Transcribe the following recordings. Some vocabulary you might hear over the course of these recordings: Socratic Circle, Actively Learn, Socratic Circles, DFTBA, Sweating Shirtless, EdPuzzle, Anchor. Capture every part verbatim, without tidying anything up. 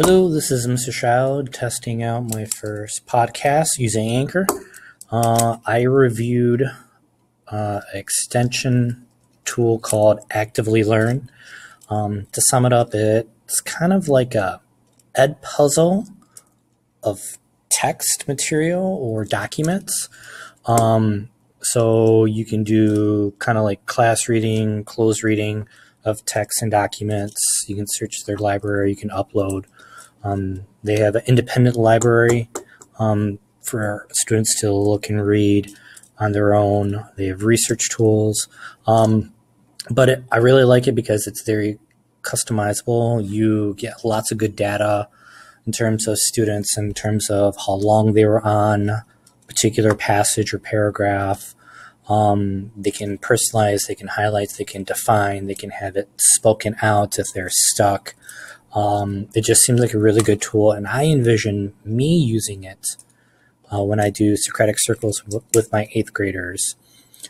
Hello, this is Mister Shroud testing out my first podcast using Anchor. Uh, I reviewed uh, an extension tool called Actively Learn. Um, to sum it up, it's kind of like a EdPuzzle of text material or documents. Um, so you can do kind of like class reading, closed reading of text and documents. You can search their library, you can upload. Um, they have an independent library um, for students to look and read on their own. They have research tools, um, but it, I really like it because it's very customizable. You get lots of good data in terms of students, in terms of how long they were on a particular passage or paragraph. Um, they can personalize, they can highlight, they can define, they can have it spoken out if they're stuck. Um, it just seems like a really good tool, and I envision me using it uh, when I do Socratic Circles w- with my eighth graders,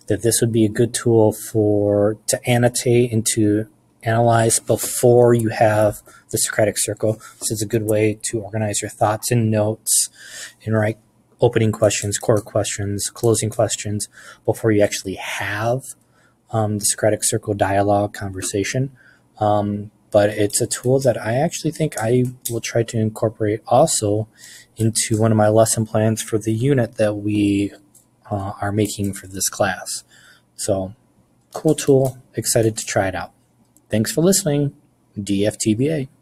that this would be a good tool for to annotate and to analyze before you have the Socratic Circle. This is a good way to organize your thoughts and notes and write opening questions, core questions, closing questions before you actually have um, the Socratic Circle dialogue conversation. Um, But it's a tool that I actually think I will try to incorporate also into one of my lesson plans for the unit that we uh, are making for this class. So, cool tool. Excited to try it out. Thanks for listening. D F T B A.